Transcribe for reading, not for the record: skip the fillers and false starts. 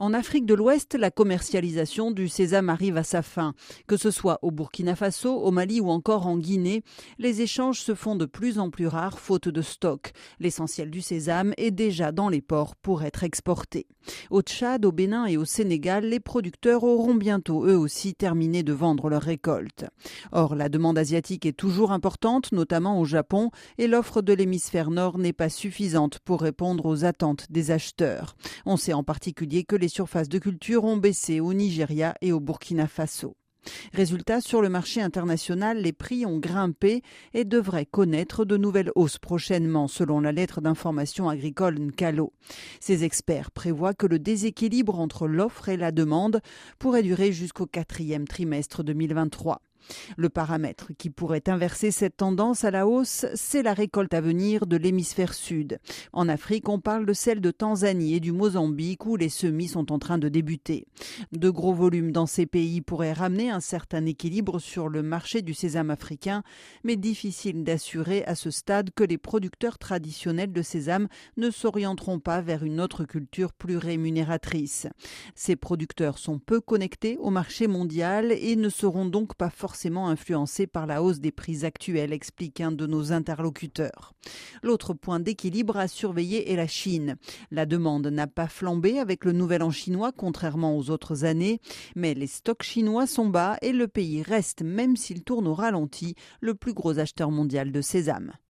En Afrique de l'Ouest, la commercialisation du sésame arrive à sa fin. Que ce soit au Burkina Faso, au Mali ou encore en Guinée, les échanges se font de plus en plus rares faute de stock. L'essentiel du sésame est déjà dans les ports pour être exporté. Au Tchad, au Bénin et au Sénégal, les producteurs auront bientôt eux aussi terminé de vendre leurs récoltes. Or, la demande asiatique est toujours importante, notamment au Japon, et l'offre de l'hémisphère nord n'est pas suffisante pour répondre aux attentes des acheteurs. On sait en particulier que les surfaces de culture ont baissé au Nigeria et au Burkina Faso. Résultat, sur le marché international, les prix ont grimpé et devraient connaître de nouvelles hausses prochainement, selon la lettre d'information agricole Nkalo. Ces experts prévoient que le déséquilibre entre l'offre et la demande pourrait durer jusqu'au 4e trimestre 2023. Le paramètre qui pourrait inverser cette tendance à la hausse, c'est la récolte à venir de l'hémisphère sud. En Afrique, on parle de celle de Tanzanie et du Mozambique où les semis sont en train de débuter. De gros volumes dans ces pays pourraient ramener un certain équilibre sur le marché du sésame africain, mais difficile d'assurer à ce stade que les producteurs traditionnels de sésame ne s'orienteront pas vers une autre culture plus rémunératrice. Ces producteurs sont peu connectés au marché mondial et ne seront donc pas forcément influencé par la hausse des prix actuels, explique un de nos interlocuteurs. L'autre point d'équilibre à surveiller est la Chine. La demande n'a pas flambé avec le nouvel an chinois, contrairement aux autres années, mais les stocks chinois sont bas et le pays reste, même s'il tourne au ralenti, le plus gros acheteur mondial de sésame.